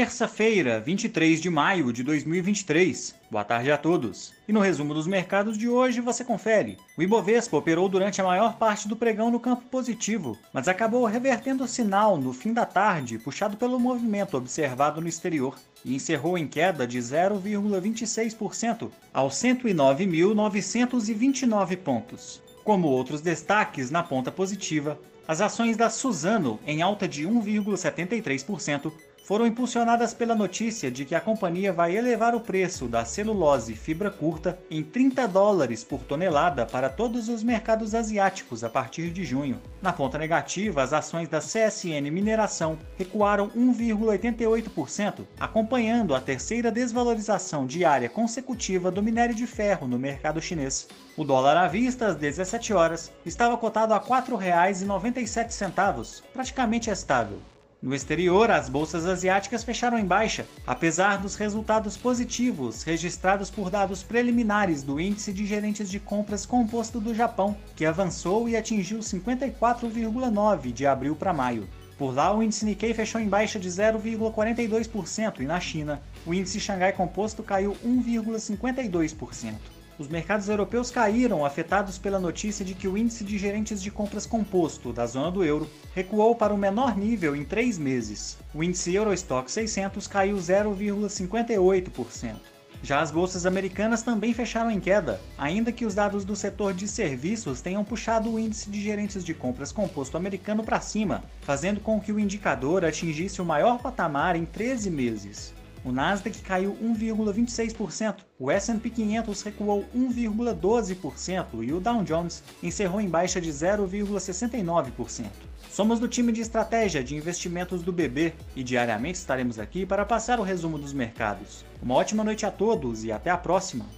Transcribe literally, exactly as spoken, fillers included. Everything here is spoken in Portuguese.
terça-feira, vinte e três de maio de dois mil e vinte e três. Boa tarde a todos. E no resumo dos mercados de hoje você confere. O Ibovespa operou durante a maior parte do pregão no campo positivo, mas acabou revertendo o sinal no fim da tarde, puxado pelo movimento observado no exterior, e encerrou em queda de zero vírgula vinte e seis por cento aos cento e nove mil novecentos e vinte e nove pontos. Como outros destaques na ponta positiva, as ações da Suzano, em alta de um vírgula setenta e três por cento, foram impulsionadas pela notícia de que a companhia vai elevar o preço da celulose fibra curta em trinta dólares por tonelada para todos os mercados asiáticos a partir de junho. Na ponta negativa, as ações da C S N Mineração recuaram um vírgula oitenta e oito por cento, acompanhando a terceira desvalorização diária consecutiva do minério de ferro no mercado chinês. O dólar à vista, às dezessete horas, estava cotado a quatro reais e noventa e sete centavos, praticamente estável. No exterior, as bolsas asiáticas fecharam em baixa, apesar dos resultados positivos registrados por dados preliminares do Índice de Gerentes de Compras Composto do Japão, que avançou e atingiu cinquenta e quatro vírgula nove de abril para maio. Por lá, o índice Nikkei fechou em baixa de zero vírgula quarenta e dois por cento e na China, o índice Xangai Composto caiu um vírgula cinquenta e dois por cento. Os mercados europeus caíram, afetados pela notícia de que o índice de gerentes de compras composto da zona do euro recuou para o menor nível em três meses. O índice Euro Stoxx seiscentos caiu zero vírgula cinquenta e oito por cento. Já as bolsas americanas também fecharam em queda, ainda que os dados do setor de serviços tenham puxado o índice de gerentes de compras composto americano para cima, fazendo com que o indicador atingisse o maior patamar em treze meses. O Nasdaq caiu um vírgula vinte e seis por cento, o S e P quinhentos recuou um vírgula doze por cento e o Dow Jones encerrou em baixa de zero vírgula sessenta e nove por cento. Somos do time de estratégia de investimentos do B B e diariamente estaremos aqui para passar o resumo dos mercados. Uma ótima noite a todos e até a próxima!